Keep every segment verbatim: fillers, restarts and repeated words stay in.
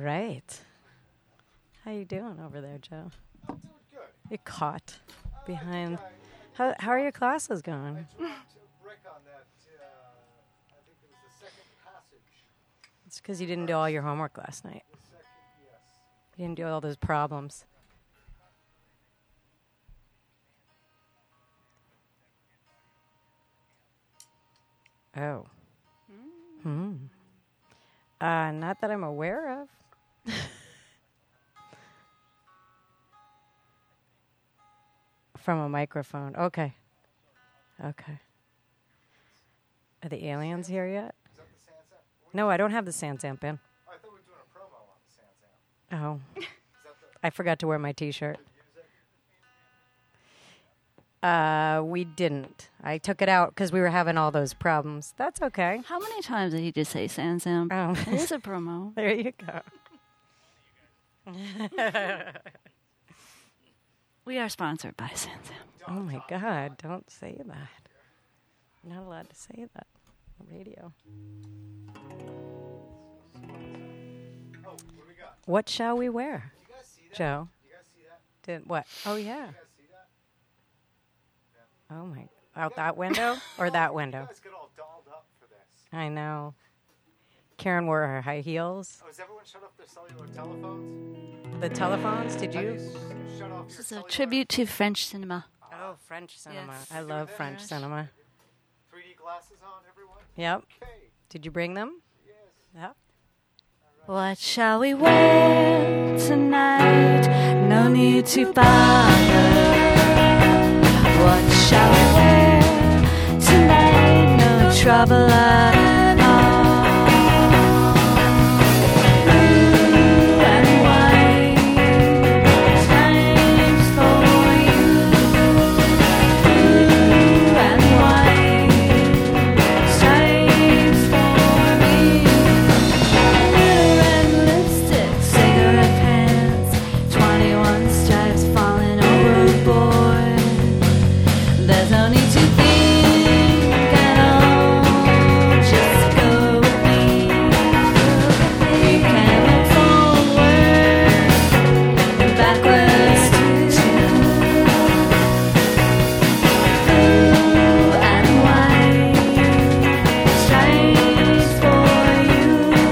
right. How you doing over there, Joe? I'm doing good. You're caught uh, behind. Yeah, how how are your classes going? I tried to wreck on that. Uh, I think it was the second passage. It's because you didn't do all your homework last night. The second, yes. You didn't do all those problems. Oh. Hmm. Uh, not that I'm aware of. From a microphone. Okay. Okay. Are the aliens here yet? Is that the SansAmp? No, I don't have the SansAmp in. Oh, I thought we were doing a promo on the SansAmp. Oh. I forgot to wear my T-shirt. Uh, we didn't. I took it out because we were having all those problems. That's okay. How many times did he just say SansAmp? Oh. It is a promo. There you go. We are sponsored by SansAmp. Oh my God, don't say that. You're not allowed to say that on radio. Oh, what do we got? What shall we wear? Did you guys see that? Joe? Did you guys see that? Did what? Oh, yeah. Oh, my. Out that window or that window? You guys get all dolled up for this. I know. Karen wore her high heels. Oh, has everyone shut off their cellular telephones? The telephones? Did you? you shut off this is a tribute to French cinema. Oh, French cinema. Yes. I love French cinema. three D glasses on, everyone? Yep. Okay. Did you bring them? Yes. Yep. Right. What shall we wear tonight? No need to bother. What shall we wear tonight? No trouble at all. Blue and white, time's for you. Blue and white, time's for me. Glitter and lipstick, cigarette pants, twenty-one stripes falling overboard. There's no need to think at all, just go with me. We can look forward and backwards too. Blue and white, stripes for you. Blue and white, stripes for you.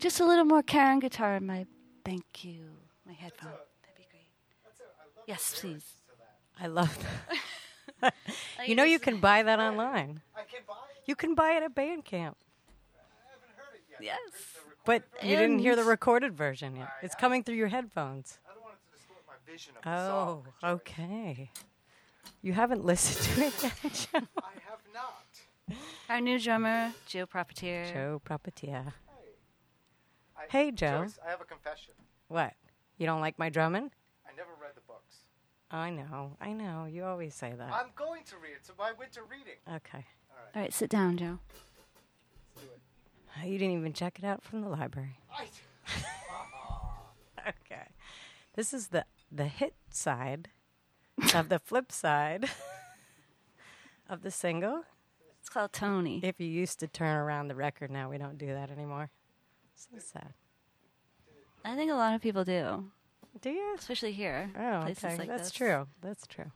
Just a little more Karen guitar in my, thank you, my headphone. That'd be great. That's a, I love yes, please. I love that. You know you can buy that online. I can buy it? You can buy it at Bandcamp. I haven't heard it yet. Yes. But version. You didn't hear the recorded version yet. It's coming through your headphones. I don't want it to distort my vision of the oh, song. Oh, okay. You haven't listened to it yet, Joe? I have not. Our new drummer, Joe Propeteer. Joe Propeteer. Hey, hey Joe. Joyce, I have a confession. What? You don't like my drumming? I never read the books. I know. I know. You always say that. I'm going to read. It's my winter reading. Okay. All right. All right, sit down, Joe. Let's do it. Oh, you didn't even check it out from the library. I Okay. This is the, the hit side of the flip side of the single. It's called Tony. If you used to turn around the record, now we don't do that anymore. So sad. I think a lot of people do. Do you? Especially here. Oh, places okay. like That's this. true. That's true.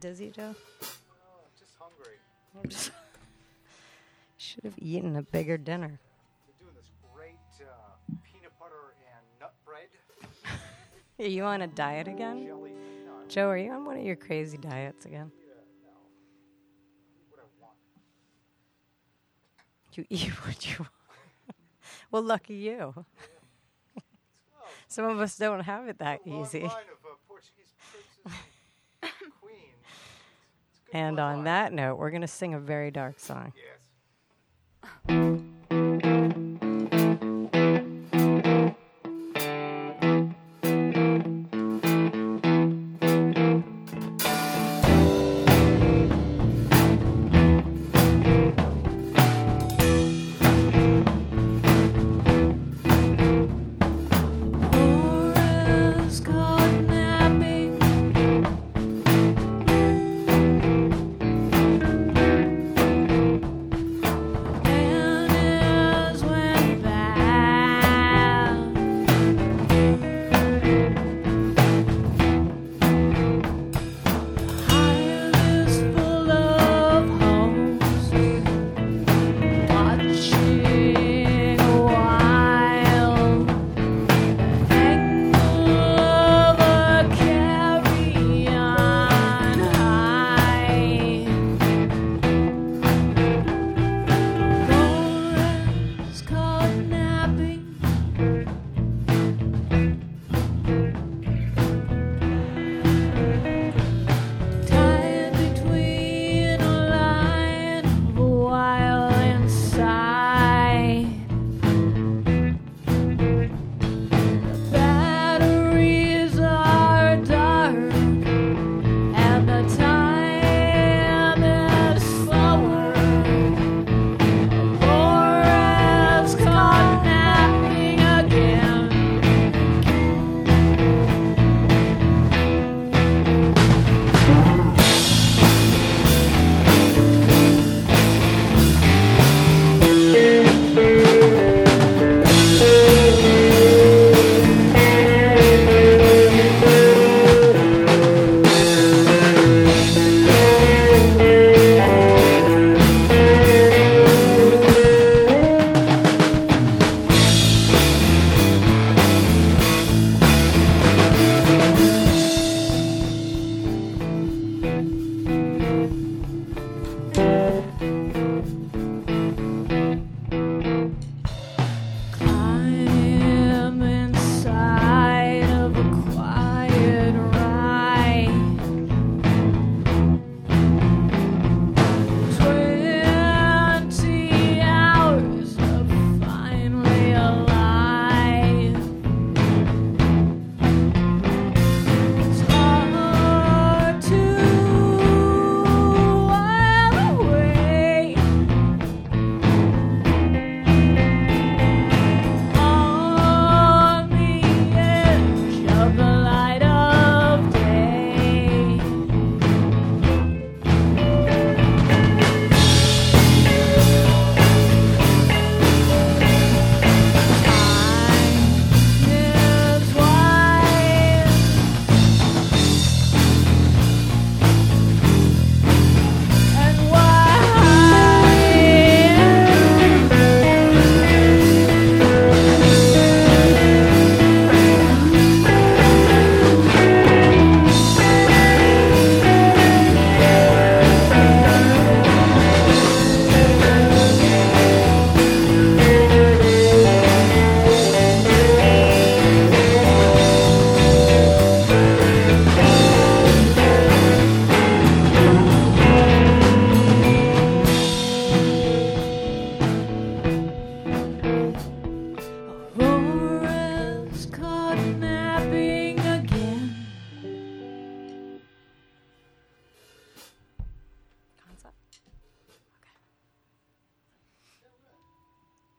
Dizzy, Joe? Oh, I'm just hungry. Should have eaten a bigger dinner. They're doing this great uh, peanut butter and nut bread. Are you on a diet again? Jelly and nut. Joe, are you on one of your crazy diets again? Yeah, no. I eat what I want. You eat what you want. Well, lucky you. Yeah. Well, some of us don't have it that easy. Line of, uh, Portuguese princes. And on that note, we're going to sing a very dark song. Yes.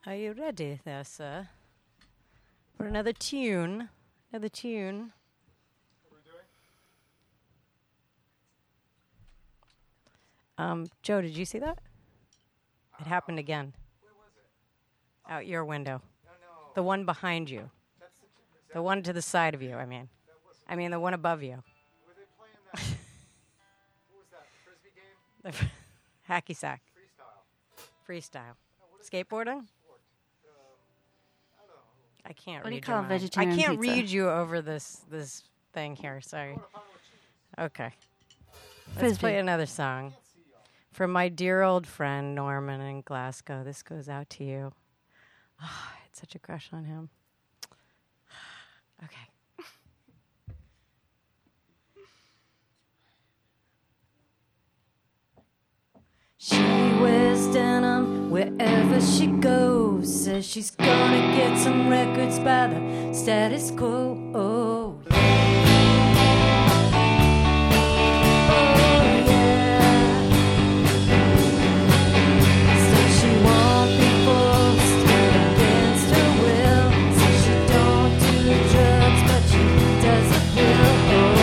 Are you ready there, sir? For another tune? Another tune? What are we doing? Um, Joe, did you see that? It uh, happened again. Where was it? Out your window. No, no. The one behind you. That's the, that the one to the side of you, I mean. I mean, the one above you. Were they playing that? What was that? The Frisbee game? The hacky sack. Freestyle. Freestyle. Skateboarding? I can't what read do you call vegetarian I can't pizza? read you over this this thing here, sorry. Okay. Frisbee. Let's play another song. From my dear old friend Norman in Glasgow. This goes out to you. Oh, I had such a crush on him. Okay. She wears denim wherever she goes. Says she's gonna get some records by the status quo. Oh, yeah. Oh, yeah. So she won't be forced against her will. So she don't do the drugs, but she does a pill. Oh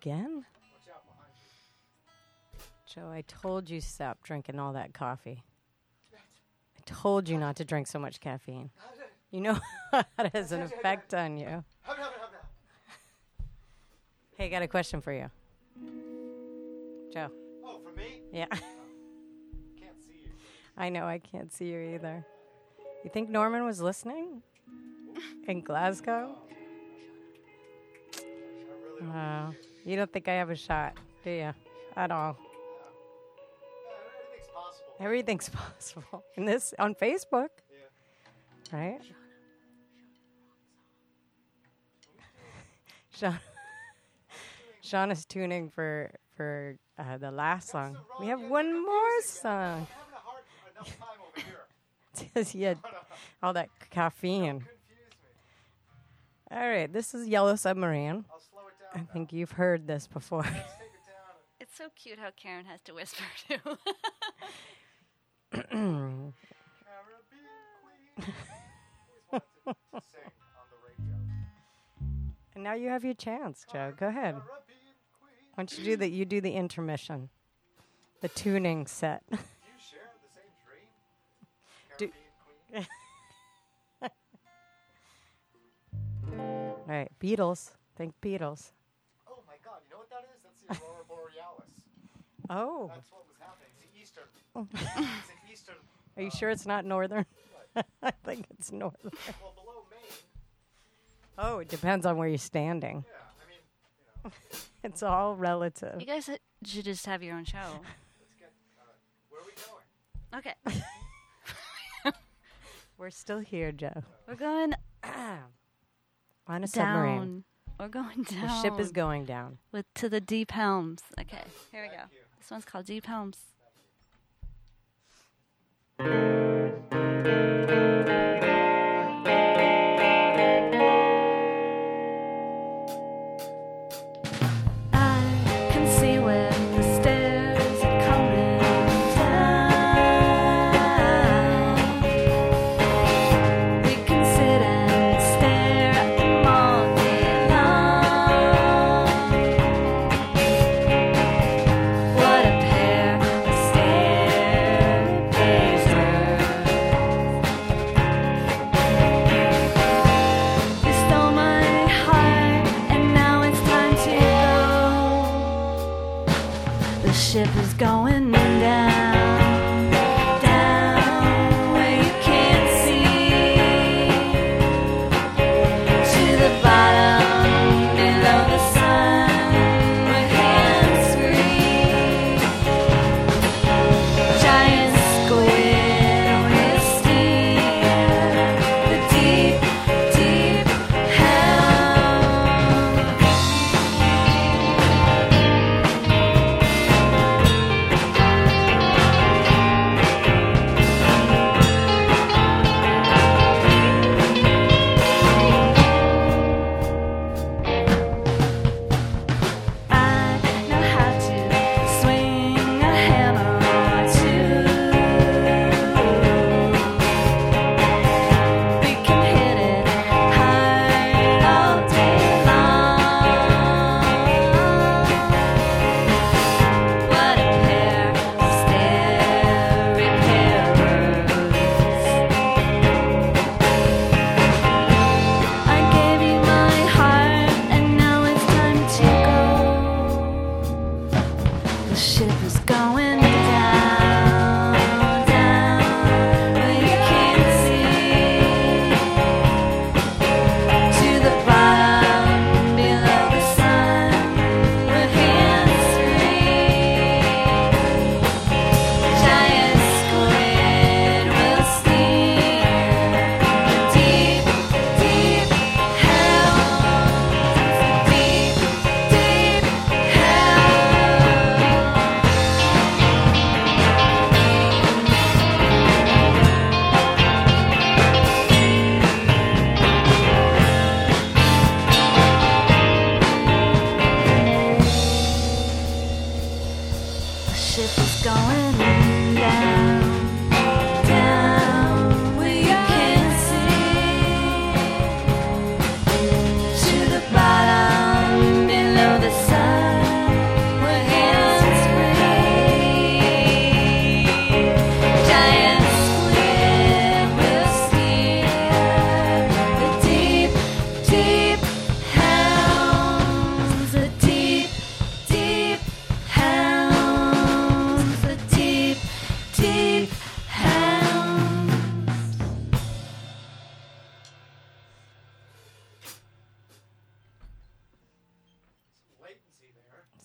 again? Joe, I told you stop drinking all that coffee. I told you not to drink so much caffeine. You know that has an effect on you. Hey, I got a question for you. Joe. Oh, for me? Yeah. Can't see you. I know, I can't see you either. You think Norman was listening? In Glasgow? Wow. You don't think I have a shot, do you? At all. Everything's possible. Everything's possible. And this on Facebook. Yeah. Right? Sean Sean is tuning for for uh, the last song. We have one more song. I'm having a hard enough time over here. Yeah, all that caffeine. All right, this is Yellow Submarine. I'll slow it down. I think you've heard this before. It's so cute how Karen has to whisper too. Caribbean Queen. Always wanted to sing on the radio. And now you have your chance, Joe. Go ahead. Why don't you do that? You do the intermission, the tuning set. Do you share the same dream, Caribbean Queen? All right, Beatles. Think Beatles. Oh my God! You know what that is? That's the Aurora Borealis. Oh. That's what was happening. It's the eastern. Oh. It's an eastern. Are you um, sure it's not northern? I think it's northern. Well, below Maine. Oh, it depends on where you're standing. Yeah. It's all relative. You guys ha- should just have your own show. Let's get, uh, where are we going? Okay. We're still here, Joe. We're going on a down. submarine. We're going down. The ship is going down. With to the Deep Helms. Okay, here Thank we go. You. This one's called Deep Helms.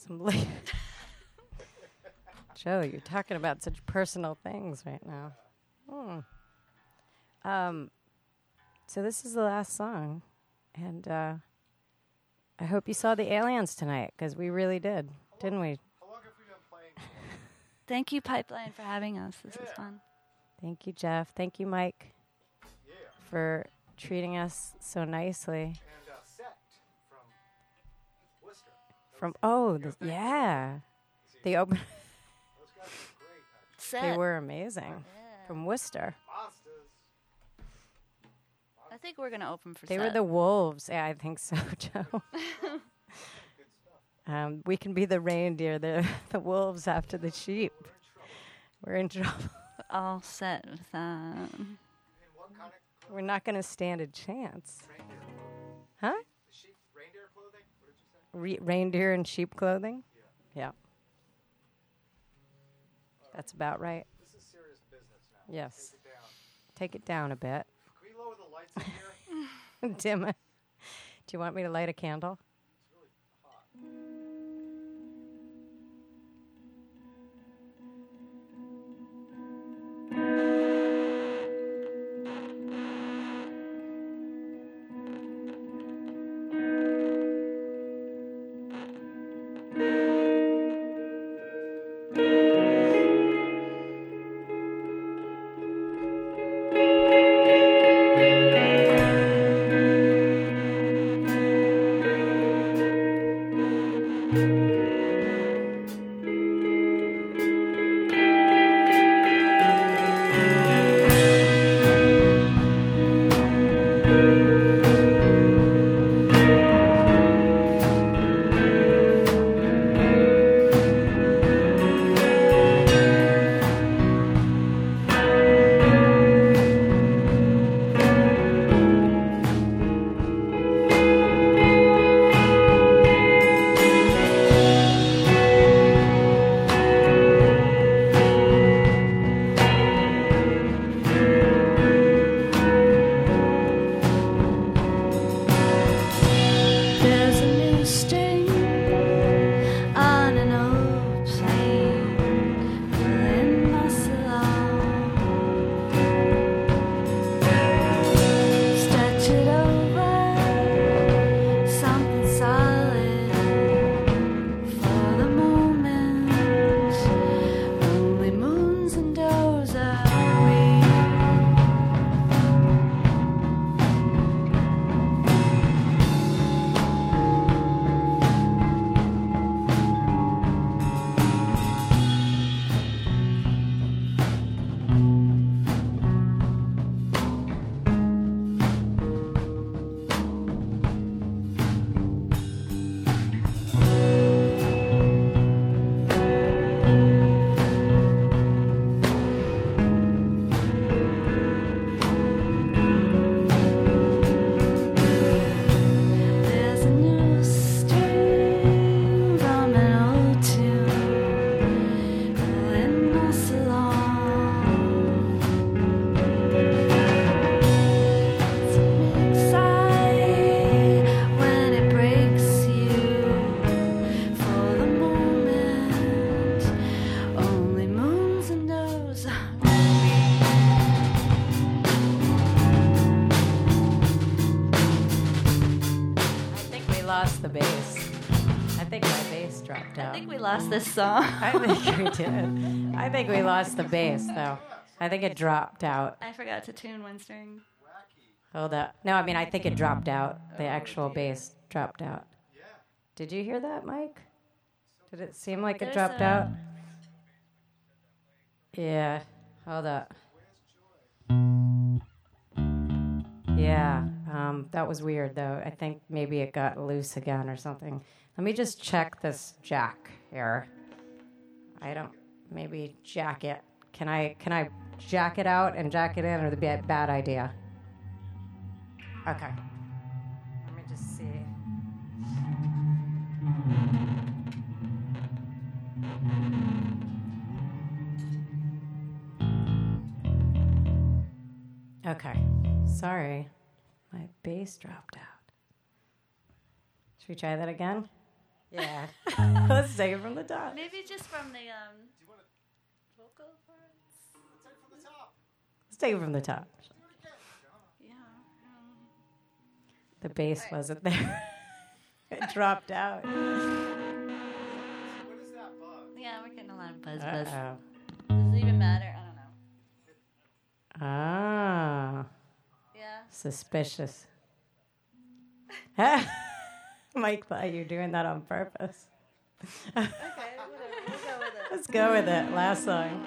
some later. Joe, you're talking about such personal things right now. Hmm. Um, so this is the last song, and uh, I hope you saw the aliens tonight, because we really did, how didn't long, we? How long have we been playing for? Thank you, Pipeline, for having us. This yeah. was fun. Thank you, Jeff. Thank you, Mike, yeah. for treating us so nicely. And uh, Sect from Worcester. From, oh, the, yeah. The open... They were amazing. Yeah. From Worcester. Monsters. I think we're going to open for They set. Were the wolves. Yeah, I think so, Joe. um, we can be the reindeer, the, the wolves after the sheep. We're in trouble. We're in trouble. We're all set with that. We're not going to stand a chance. Reindeer. Huh? The sheep, reindeer clothing? What did you say? Re- reindeer and sheep clothing? Yeah. yeah. That's about right. This is serious business now. Yes. Take it down. Take it down a bit. Can we lower the lights in here? Dim it. Do you want me to light a candle? It's really hot. Lost this song. I think we did. I think we lost the bass, though. I think it dropped out. I forgot to tune one string. Hold up. No, I mean, I think it dropped out. The actual bass dropped out. Did you hear that, Mike? Did it seem like it dropped out? Yeah. Hold up. Yeah. Um, that was weird, though. I think maybe it got loose again or something. Let me just check this jack here. I don't, maybe jack it. Can I can I jack it out and jack it in, or would be a bad idea? Okay. Let me just see. Okay. Sorry. My bass dropped out. Should we try that again? Yeah. Let's take it from the top. Maybe just from the um, Do you wanna... vocal parts. Let's take it from the top. Let's take it from the top. Yeah. Um... The bass right. wasn't there. It dropped out. What is that buzz? Yeah, we're getting a lot of buzz Uh-oh. buzz. Does it even matter? I don't know. Ah. Yeah. Suspicious. Mike thought you were doing that on purpose. Okay, whatever. Let's go with it. Let's go with it. Last song.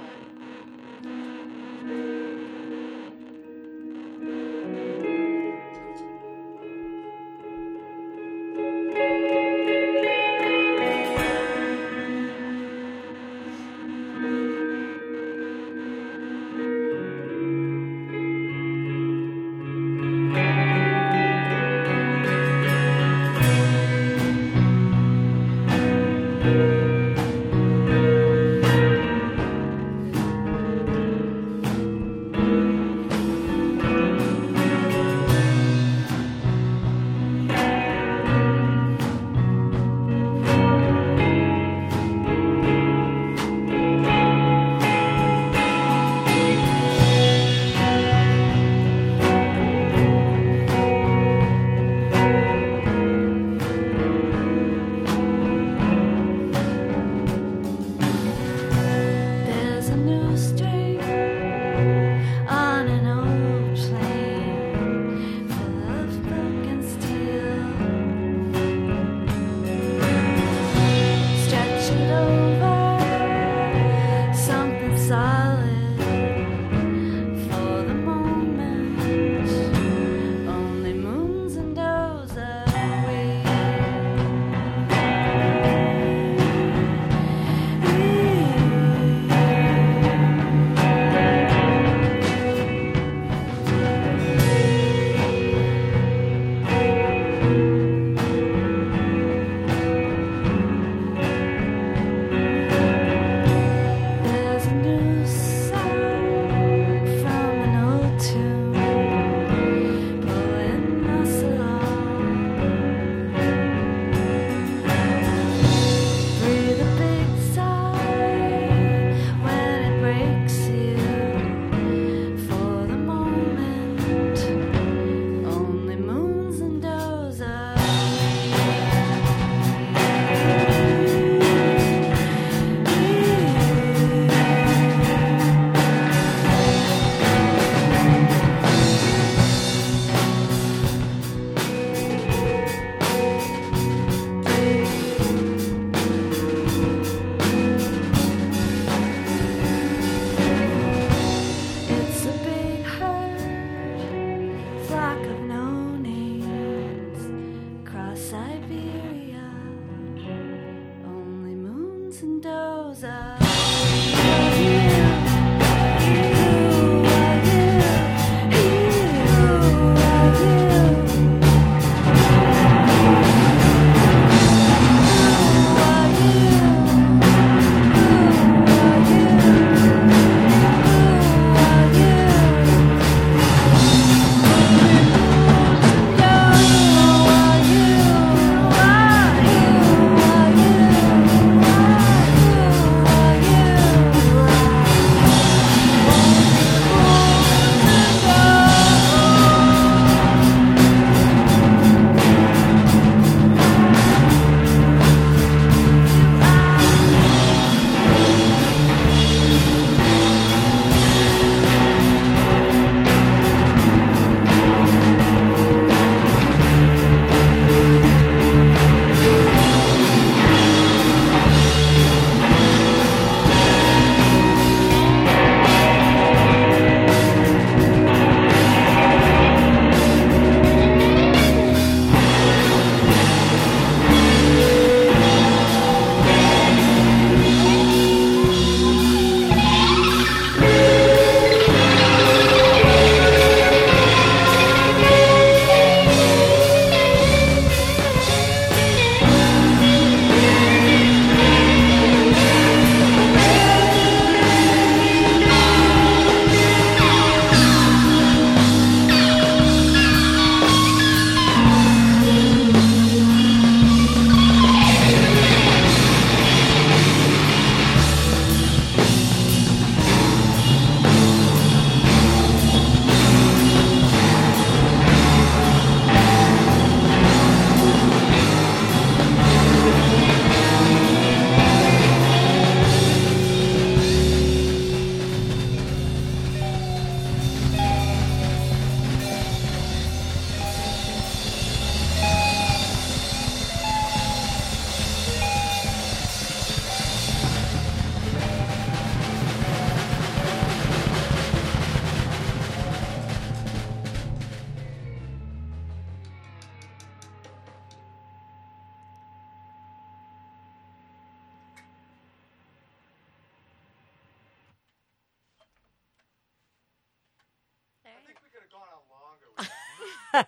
One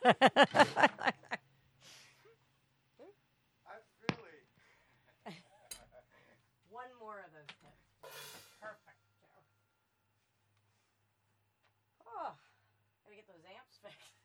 more of those tips. Perfect. Oh, gotta get those amps fixed.